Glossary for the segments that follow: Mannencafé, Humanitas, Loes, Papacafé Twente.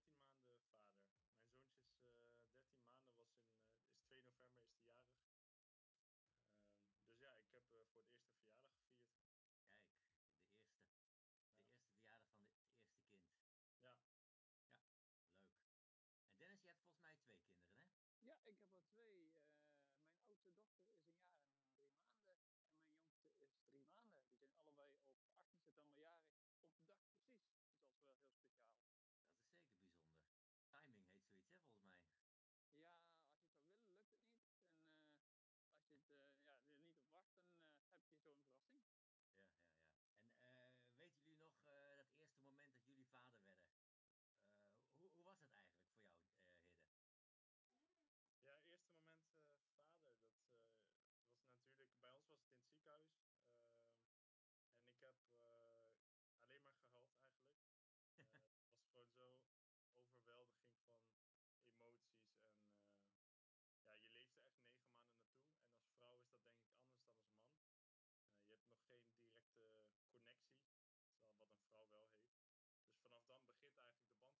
15 maanden vader. Mijn zoontje is 13 maanden, is 2 november is hij jarig. Dus ja, ik heb voor het eerst een verjaardag gevierd. Kijk, de eerste verjaardag van het eerste kind. Ja. Ja, leuk. En Dennis, je hebt volgens mij 2 kinderen, hè? Ja, ik heb er 2. Mijn oudste dochter is een jaar en 3 maanden. En mijn jongste is 3 maanden. Die zijn allebei op 18 september jarig. Op de dag precies. Dus dat is wel heel speciaal. Dat is zeker bijzonder. Timing heet zoiets, hè, volgens mij. Ja, als je het zou willen, lukt het niet. En als je er niet op wacht, dan heb je zo'n verrassing. Ja. En weten jullie nog dat eerste moment dat jullie vader werden? Hoe was het eigenlijk voor jou, Hidde? Ja, het eerste moment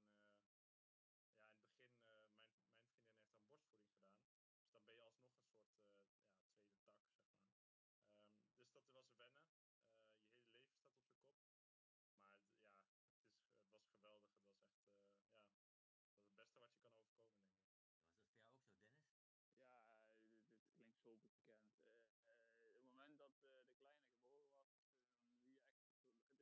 vader, dat was natuurlijk... Bij ons was het in het ziekenhuis. En ik heb alleen maar gehuild eigenlijk. Het was gewoon zo overweldiging van emoties en... ja, je leeft er echt 9 maanden naartoe. En als vrouw is dat denk ik anders dan als man. Je hebt nog geen directe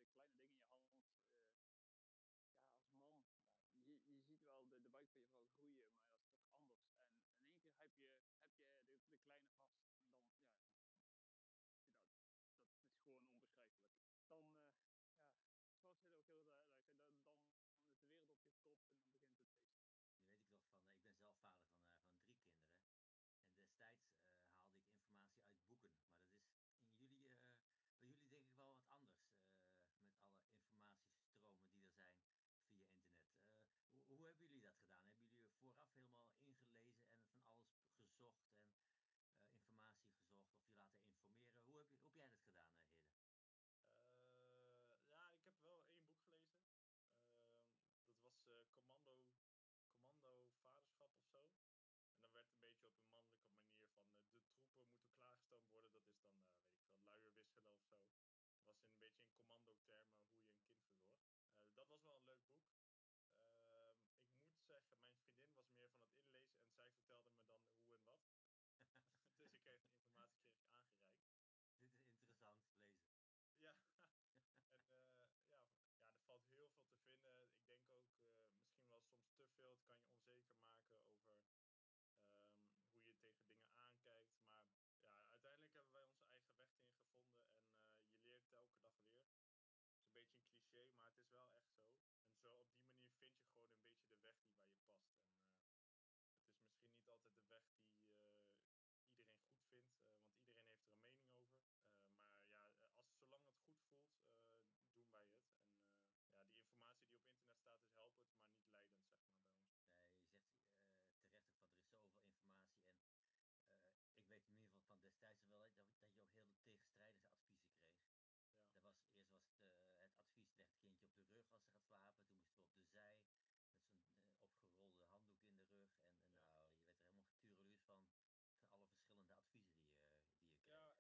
connectie, terwijl wat een vrouw wel heeft. Dus vanaf dan begint eigenlijk de bandopbouw. En ja, in het begin, mijn vriendin heeft aan borstvoeding gedaan. Dus dan ben je alsnog een soort tweede tak, zeg maar.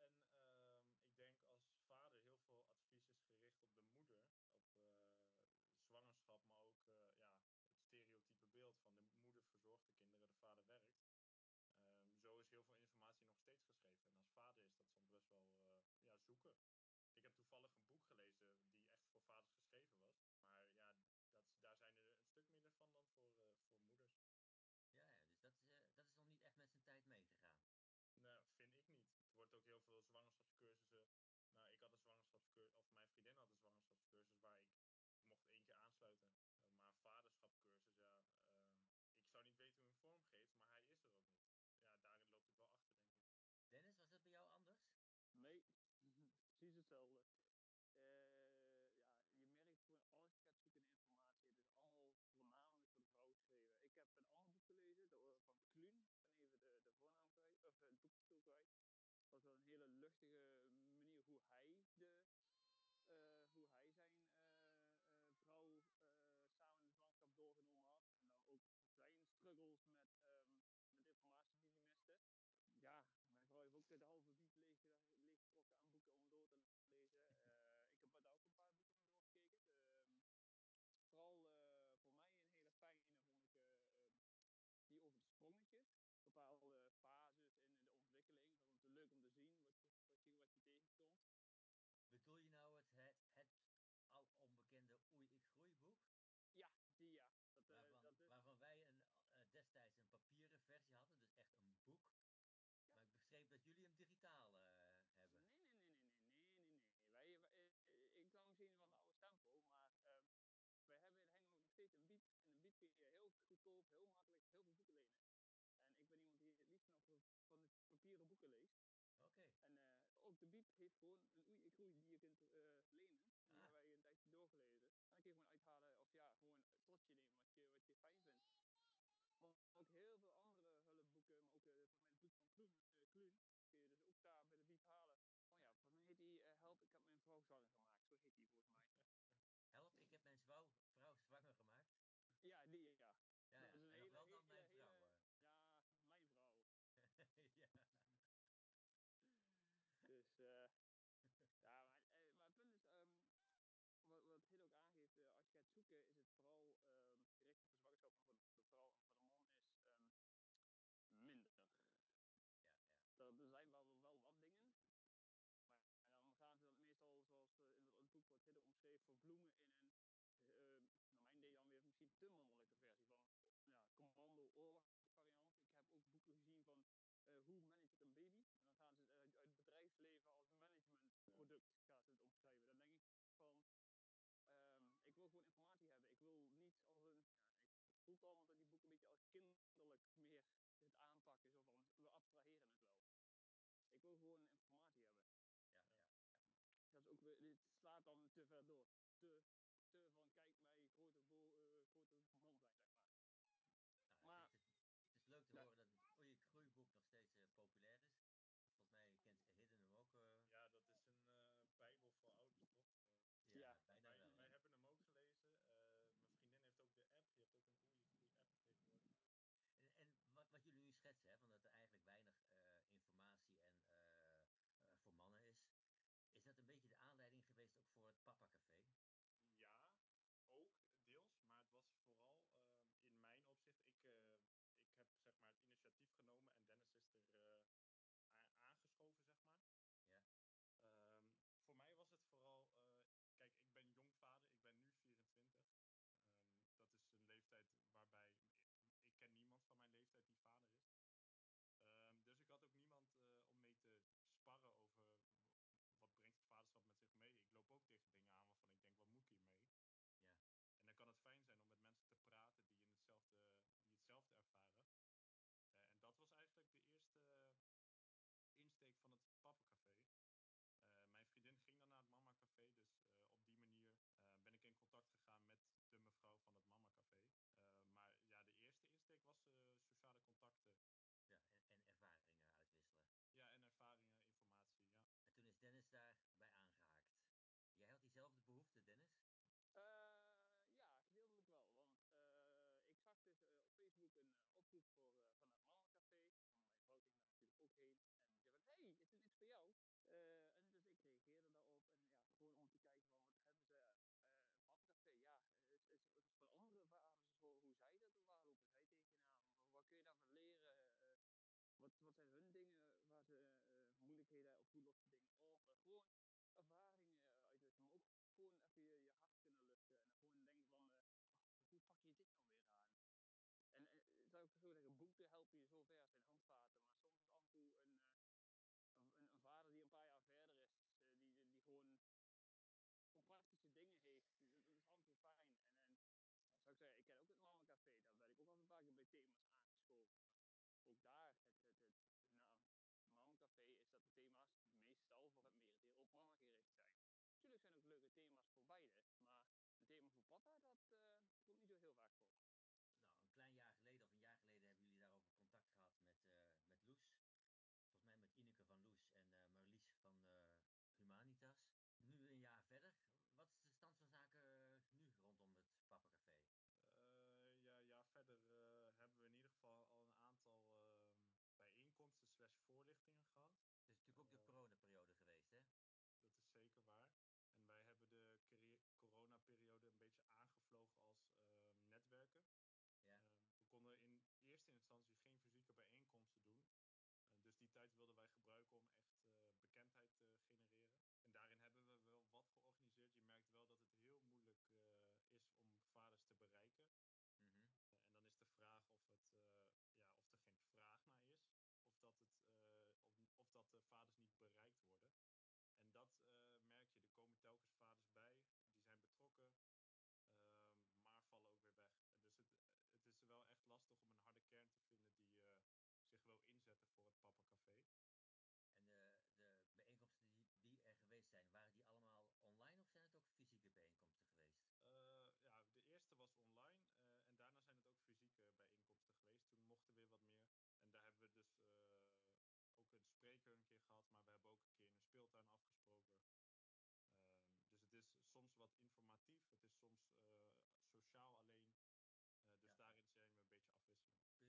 Dus dat was wennen. Je hele leven staat op zijn kop. Maar ja, het was geweldig. Het was echt het beste wat je kan overkomen, denk ik. Was dat voor jou ook zo, Dennis? Ja, dit klinkt zo bekend. Op het moment dat de kleine geboren was, dan zie je echt de kleine dingen in je hand. Als man, je ziet wel de buik van je vrouw groeien, maar dat is toch anders. En in één keer heb je de kleine vast. En dan, dat is gewoon onbeschrijfelijk. Dan, zoals je het ook heel duidelijk zei, dan is de wereld op je kop en dan begint het feest. Nu weet ik nog van, ik ben zelf vader van 3 kinderen. En destijds haalde ik informatie uit boeken. Maar dat is bij jullie denk ik wel wat anders. Met alle informatiestromen die er zijn via internet. Hoe hebben jullie dat gedaan? Hebben jullie vooraf helemaal ingelezen en van alles gezocht en informatie gezocht? Of je laten informeren? Hoe heb jij dat gedaan, Hidde? Ja, ik heb wel 1 boek gelezen. Dat was Commando vaderschap of zo. En dan werd een beetje op een mannelijke manier van de troepen moeten klaargestoomd worden. Dat is dan, weet ik veel, luier wisselen of zo. Was een beetje in commando-termen hoe je een kind verloor. Dat was wel een leuk boek. Ik moet zeggen, mijn vriendin was meer van het inlezen en zij vertelde me dan hoe en wat. Dus ik kreeg informatie aangereikt. Dit is interessant, lezen. Ja, en er valt heel veel te vinden. Ik denk ook misschien wel soms te veel. Het kan je onzeker maken over hoe je tegen dingen aankijkt. Maar ja, uiteindelijk hebben wij onze eigen weg in gevonden. En je leert elke dag weer. Het is een beetje een cliché, maar het is wel echt zo. En zo op die manier vind je gewoon een beetje de weg die bij je past. En het is misschien niet altijd de weg die... iedereen goed vindt, want iedereen heeft er een mening over. Maar ja, zolang het goed voelt, doen wij het. En die informatie die op internet staat is helpend, maar niet leidend, zeg maar, bij ons. Nee, je zegt terecht ook, want er is zoveel informatie. En ik weet in ieder geval van destijds wel dat je ook heel tegenstrijdige adviezen kreeg. Ja. Eerst was het advies, leg het kindje op de rug als ze gaat slapen. Toen moesten we op de zij, met zo'n opgerolde handdoek in de rug. En nou, je werd er helemaal getureluurd van. Alle verschillende adviezen die je krijgt. Ja, en ik denk als vader heel veel advies is gericht op de moeder, op zwangerschap, maar ook het stereotype beeld van de moeder verzorgt de kinderen, de vader werkt. Zo is heel veel informatie nog steeds geschreven. En als vader is dat soms best wel zoeken. Ik heb toevallig een boek gelezen die echt voor vaders geschreven was. Maar ja, daar zijn er een stuk minder van dan voor moeders. Ja, dus dat is nog niet echt met zijn tijd meegegaan. Nou, vind ik niet. Er wordt ook heel veel zwangerschapscursussen. Nou, ik had een zwangerschapscursus, of mijn vriendin had een zwangerschapscursus waar ik mocht 1 keer aansluiten. Maar vaderschapscursus, ik zou niet weten hoe hij vorm geeft, maar hij is er ook niet. Ja, daarin loopt het wel achter, denk ik. Dennis, was dat bij jou anders? Nee, precies hetzelfde. Je merkt gewoon, alles gaat zoeken in informatie. Het is allemaal voornamelijk voor de vrouw geschreven. Ik heb een ander boek gelezen, van Kluun. Ik ben even de voornaam kwijt, of het boektitel kwijt. Het was wel een hele luchtige manier hoe hij hoe hij zijn vrouw samen in de zwangerschap papieren versie hadden, dus echt een boek. Ja. Maar ik begreep dat jullie hem digitaal hebben. Nee. Ik laat hem zien van de oude stempel, maar wij hebben in Hengelo nog steeds een bied. En een bied kun je heel goedkoop, heel makkelijk, heel veel boeken lenen. En ik ben iemand die het liefst nog van de papieren boeken leest. Okay. En ook de biep heeft gewoon een oei-groei die je kunt lenen. En die hebben wij een tijdje doorgelezen. En dan kun je gewoon uithalen of ja, gewoon tot je nemen wat je fijn vindt. Maar ook heel veel andere hulpboeken, maar ook volgens mij het boek van Kluun kun je dus ook daar bij de biep halen. Oh ja, volgens mij heet die Help, ik heb mijn vrouw zwanger gemaakt. Zo heet die volgens mij. Help, ik heb mijn vrouw zwanger gemaakt? Ja, die ja. Ja, dat is een hele, wel dan mijn vrouw. Ja, mijn vrouw. Ja. Dus, ja, maar het punt is, wat Hid ook aangeeft, als je gaat zoeken, is het vooral gericht op de zwangerschap van de vrouw en van de man is minder. Ja. Er zijn wel wat dingen, maar dan gaan ze dan meestal, zoals in het boek wat Hid omschreef, voor bloemen in een, naar mijn idee dan weer misschien te mannelijke versie van ja, commando-oorlog variant. Ik heb ook boeken gezien van hoe manage het een baby? En dan gaan ze het uit het bedrijfsleven als managementproduct gaan ze het omschrijven. Dan denk ik van, ik wil gewoon informatie hebben. Ik wil niet als een, ik voel het allemaal dat die boeken een beetje als kinderlijk meer het aanpakken. Zo van, we abstraheren het wel. Ik wil gewoon informatie hebben. Ja. Dat is ook, dit slaat dan te ver door. Te van, kijk mij, grote man zijn, zeg maar. Nou, het is leuk te horen dat het groeiboek nog steeds populair is. Volgens mij kent Hidden hem ook. Ja, dat is een bijbel voor ouders, toch? Ja, bijna wel. Wij hebben hem ook gelezen. Mijn vriendin heeft ook de app. Je hebt ook een goede app tegenwoordig. En wat jullie nu schetsen, hè, van dat er eigenlijk weinig informatie en voor mannen is. Is dat een beetje de aanleiding geweest ook voor het Papacafé? Ja, ook deels. Maar het was vooral in mijn opzicht... Ik heb zeg maar het initiatief genomen en Dennis is er aangeschoven, zeg maar. Ja. Voor mij was het vooral, kijk, ik ben jongvader, ik ben nu 24. Dat is een leeftijd waarbij ik ken niemand van mijn leeftijd die vader is. Dus ik had ook niemand om mee te sparren over wat brengt het vaderschap met zich mee. Ik loop ook tegen dingen aan waarvan ik denk, wat moet ik hiermee? Ja. En dan kan het fijn zijn om met mensen te praten die hetzelfde ervaren. En dat was eigenlijk de eerste insteek van het Papacafé. Mijn vriendin ging dan naar het Mamacafé, dus op die manier ben ik in contact gegaan met de mevrouw van het Mamacafé. Maar ja, de eerste insteek was sociale contacten. Ja, en ervaringen uitwisselen. Ja, en ervaringen, informatie, ja. En toen is Dennis daarbij aangehaakt. Jij had diezelfde behoefte, Dennis? Ja, gedeeltelijk wel, want ik zag dus op Facebook een oproep van het Mannencafé. Mijn vrouw ging daar natuurlijk ook heen en zei van, hey, is er niks voor jou? En dus ik reageerde daarop en ja, gewoon om te kijken van, wat hebben ze? Een Papacafé, ja, het is voor andere vaders, hoe zij dat doen, waar lopen zij tegenaan? Wat kun je daarvan leren? Wat zijn hun dingen, waar ze moeilijkheden of hoe lossen dingen op? Gewoon ervaringen uitwisselen, maar ook gewoon even je hart kunnen luchten en gewoon denken van, hoe pak je dit nou weer aan? En zou ik zo zeggen, boeken helpen je zover zijn handvaten, maar soms is af en toe een vader die een paar jaar verder is, die gewoon praktische dingen heeft, dat is af en toe fijn. En zou ik zeggen, ik ken ook het Mannencafé, daar ben ik ook al een paar keer bij thema's aangeschoven. Ook daar, het Mannencafé is dat de thema's meestal voor het merendeel op mannen gericht zijn. Natuurlijk zijn er ook leuke thema's voor beide, maar het thema voor papa, dat komt niet zo heel vaak voor. Nou, een klein jaar geleden of een jaar geleden hebben jullie daarover contact gehad met Loes. Volgens mij met Ineke van Loes en Marlies van Humanitas. Nu een jaar verder, wat is de stand van zaken nu rondom het Papacafé? Ja, verder hebben we in ieder geval al een aantal bijeenkomsten / voorlichtingen gehad. Het is natuurlijk ook de coronaperiode geweest, hè? Dat is zeker waar. En wij hebben de coronaperiode een beetje aangevlogen als netwerken. Ja. We konden in eerste instantie geen fysieke bijeenkomsten doen. Dus die tijd wilden wij gebruiken om echt bekendheid te genereren. En daarin hebben we wel wat georganiseerd. Je merkt wel dat het heel moeilijk is om vaders te bereiken. Mm-hmm. En dan is de vraag of het bereikt worden. En dat merk je, er komen telkens vaders bij, die zijn betrokken, maar vallen ook weer weg. En dus het is wel echt lastig om een harde kern te vinden die zich wil inzetten voor het Papacafé. En de bijeenkomsten die er geweest zijn, waren die allemaal online of zijn het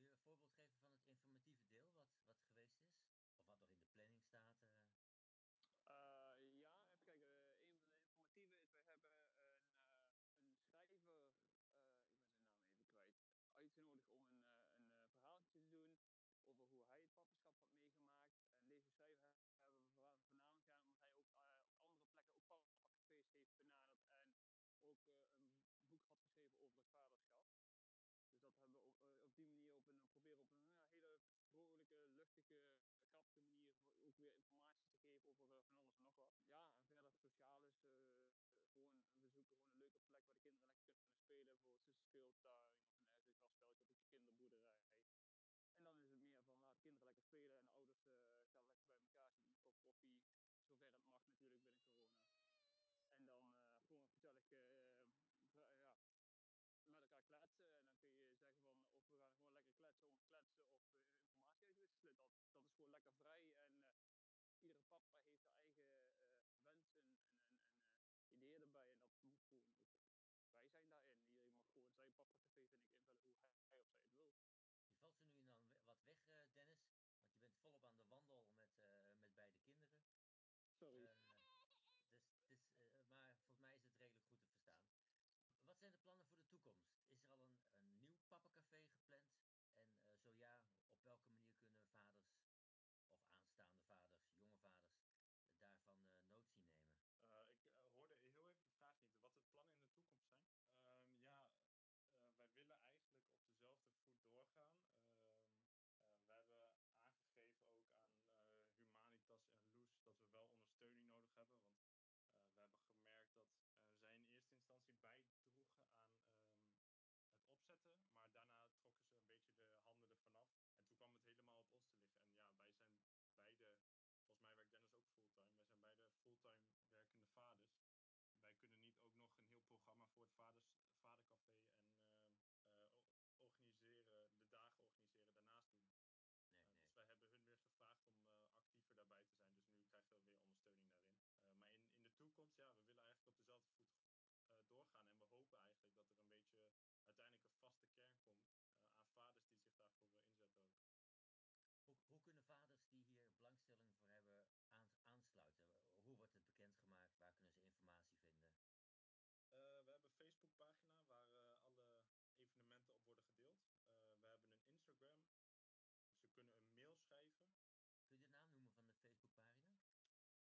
ook fysieke bijeenkomsten geweest? Ja, de eerste was online en daarna zijn het ook fysieke bijeenkomsten geweest. Toen mochten weer wat meer. En daar hebben we dus ook een spreker een keer gehad, maar we hebben ook een keer in een speeltuin afgesproken. Dus het is soms wat informatief, het is soms sociaal alleen. Dus ja, daarin zijn we een beetje afwisselend. Kun je een voorbeeld geven van het informatieve deel wat geweest is? Of wat nog in de planning staat? Ja, even kijken. Een van de informatieve is, we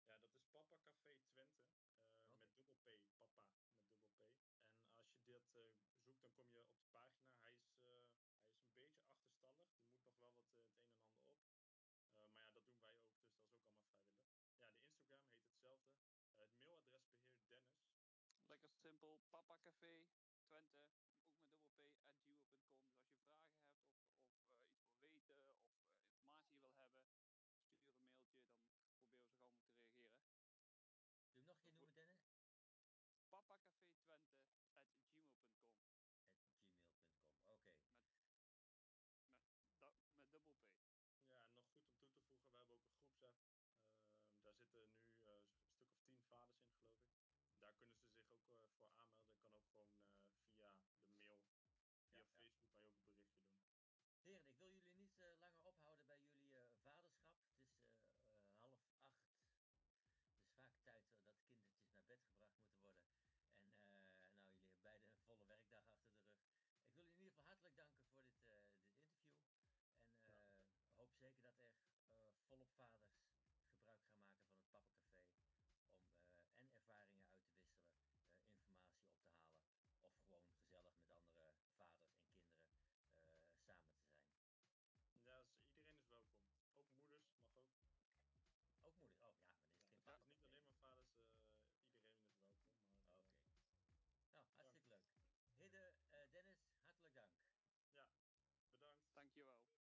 hebben een schrijver, ik ben zijn naam even kwijt, uitgenodigd om een verhaaltje te doen over hoe hij het papperschap had meegemaakt. En deze schrijver hebben we voornamelijk gedaan omdat hij ook op andere plekken ook papperschapsfeest heeft benaderd en ook een boek had geschreven over het vaderschap. Dus dat hebben we op die manier proberen op een hele vrolijke, luchtige, grappige manier ook weer informatie te geven over van alles en nog wat. Ja, en verder sociaal is we zoeken gewoon een leuke plek waar de kinderen lekker kunnen spelen. Bijvoorbeeld een speeltuin of een SUV-spelletje op de kinderboerderij. En dan is het meer van laat kinderen lekker spelen en de ouders gaan lekker bij elkaar zitten met een kop koffie. Zover het mag natuurlijk binnen corona. En dan gewoon gezellig met elkaar kletsen en dan kun je zeggen van of we gaan gewoon lekker kletsen om te kletsen of informatie uitwisselen. Dat is gewoon lekker vrij en iedere papa heeft zijn eigen wensen en ideeën erbij en dat moet gewoon ook. Wij zijn daarin. Iedereen mag gewoon zijn papacafé vind ik invullen hoe hij of zij het wil. Je valt er nu dan wat weg, Dennis, want je bent volop aan de wandel met beide kinderen. Sorry. Maar volgens mij is het redelijk goed te verstaan. Wat zijn de plannen voor de toekomst? Is er al een nieuw papacafé gepland? En zo ja, op welke manier kunnen vaders of aanstaande vaders, jonge vaders, daarvan notie nemen? Ik hoorde heel even de vraag niet, wat de plannen in de toekomst zijn. Wij willen eigenlijk op dezelfde voet doorgaan. We hebben aangegeven ook aan Humanitas en Loes dat we wel ondersteuning nodig hebben, want we hebben gemerkt dat zij in eerste instantie bijdroegen aan het opzetten, maar daarna trokken ze een beetje de handen ervan af. En toen kwam het helemaal op ons te liggen. En ja, wij zijn beide, volgens mij werkt Dennis ook fulltime, wij zijn beide fulltime werkende vaders. Wij kunnen niet ook nog een heel programma voor het vadercafé en de dagen organiseren daarnaast doen. Nee. Dus wij hebben hun weer gevraagd om actiever daarbij te zijn. Dus nu krijgen we weer ondersteuning daarin. Maar in de toekomst, ja, we willen eigenlijk op dezelfde voet doorgaan. En we hopen eigenlijk dat er een beetje uiteindelijk een vaste kern komt aan vaders die zich daarvoor inzetten ook. Hoe kunnen vaders die hier belangstelling voor hebben aansluiten? Hoe wordt het bekendgemaakt? Waar kunnen ze informatie vinden? We hebben een Facebookpagina waar alle evenementen op worden gedeeld. We hebben een Instagram. Ze kunnen een mail schrijven. Kun je de naam noemen van de Facebookpagina? Ja, dat is Papacafé Twente. Okay. Met dubbel P. Papa met dubbel P. En als je dit zoekt, dan kom je op de pagina. Hij is een beetje achterstallig. Er moet nog wel wat het een en ander op. Maar ja, dat doen wij ook. Dus dat is ook allemaal vrijwillig. Ja, de Instagram heet hetzelfde. Het mailadres beheert Dennis. Lekker simpel. Papacafé Twente. Ook met dubbel P. @gmail.com. Dus als je vragen hebt of iets wil weten of informatie wil hebben, stuur een mailtje, dan proberen we zo gauw te reageren. Doe hem nog een keer noemen, Dennis. Papacafé Twente @gmail.com. @gmail.com, oké. Met dubbel P. Ja, en nog goed om toe te voegen, we hebben ook een groepsapp. Daar zitten nu een stuk of 10 vaders in, geloof ik. Daar kunnen ze zich ook voor aanmelden. Kan ook gewoon via de mail, via Facebook, kan je ook een berichtje doen. Heren, ik wil jullie niet langer ophouden bij jullie vaderschap. Het is 7:30. Het is vaak tijd dat kindertjes naar bed gebracht moeten worden. En nou, jullie hebben beide een volle werkdag achter de rug. Ik wil jullie in ieder geval hartelijk danken voor dit interview. En hoop zeker dat er volop vaders gebruik gaan maken van het Papacafé. Om en ervaringen uit te wisselen, informatie op te halen. Of gewoon gezellig met andere vaders en kinderen samen te zijn. Ja, iedereen is welkom. Ook moeders, mag ook. Ook moeders, oh ja. Dankjewel.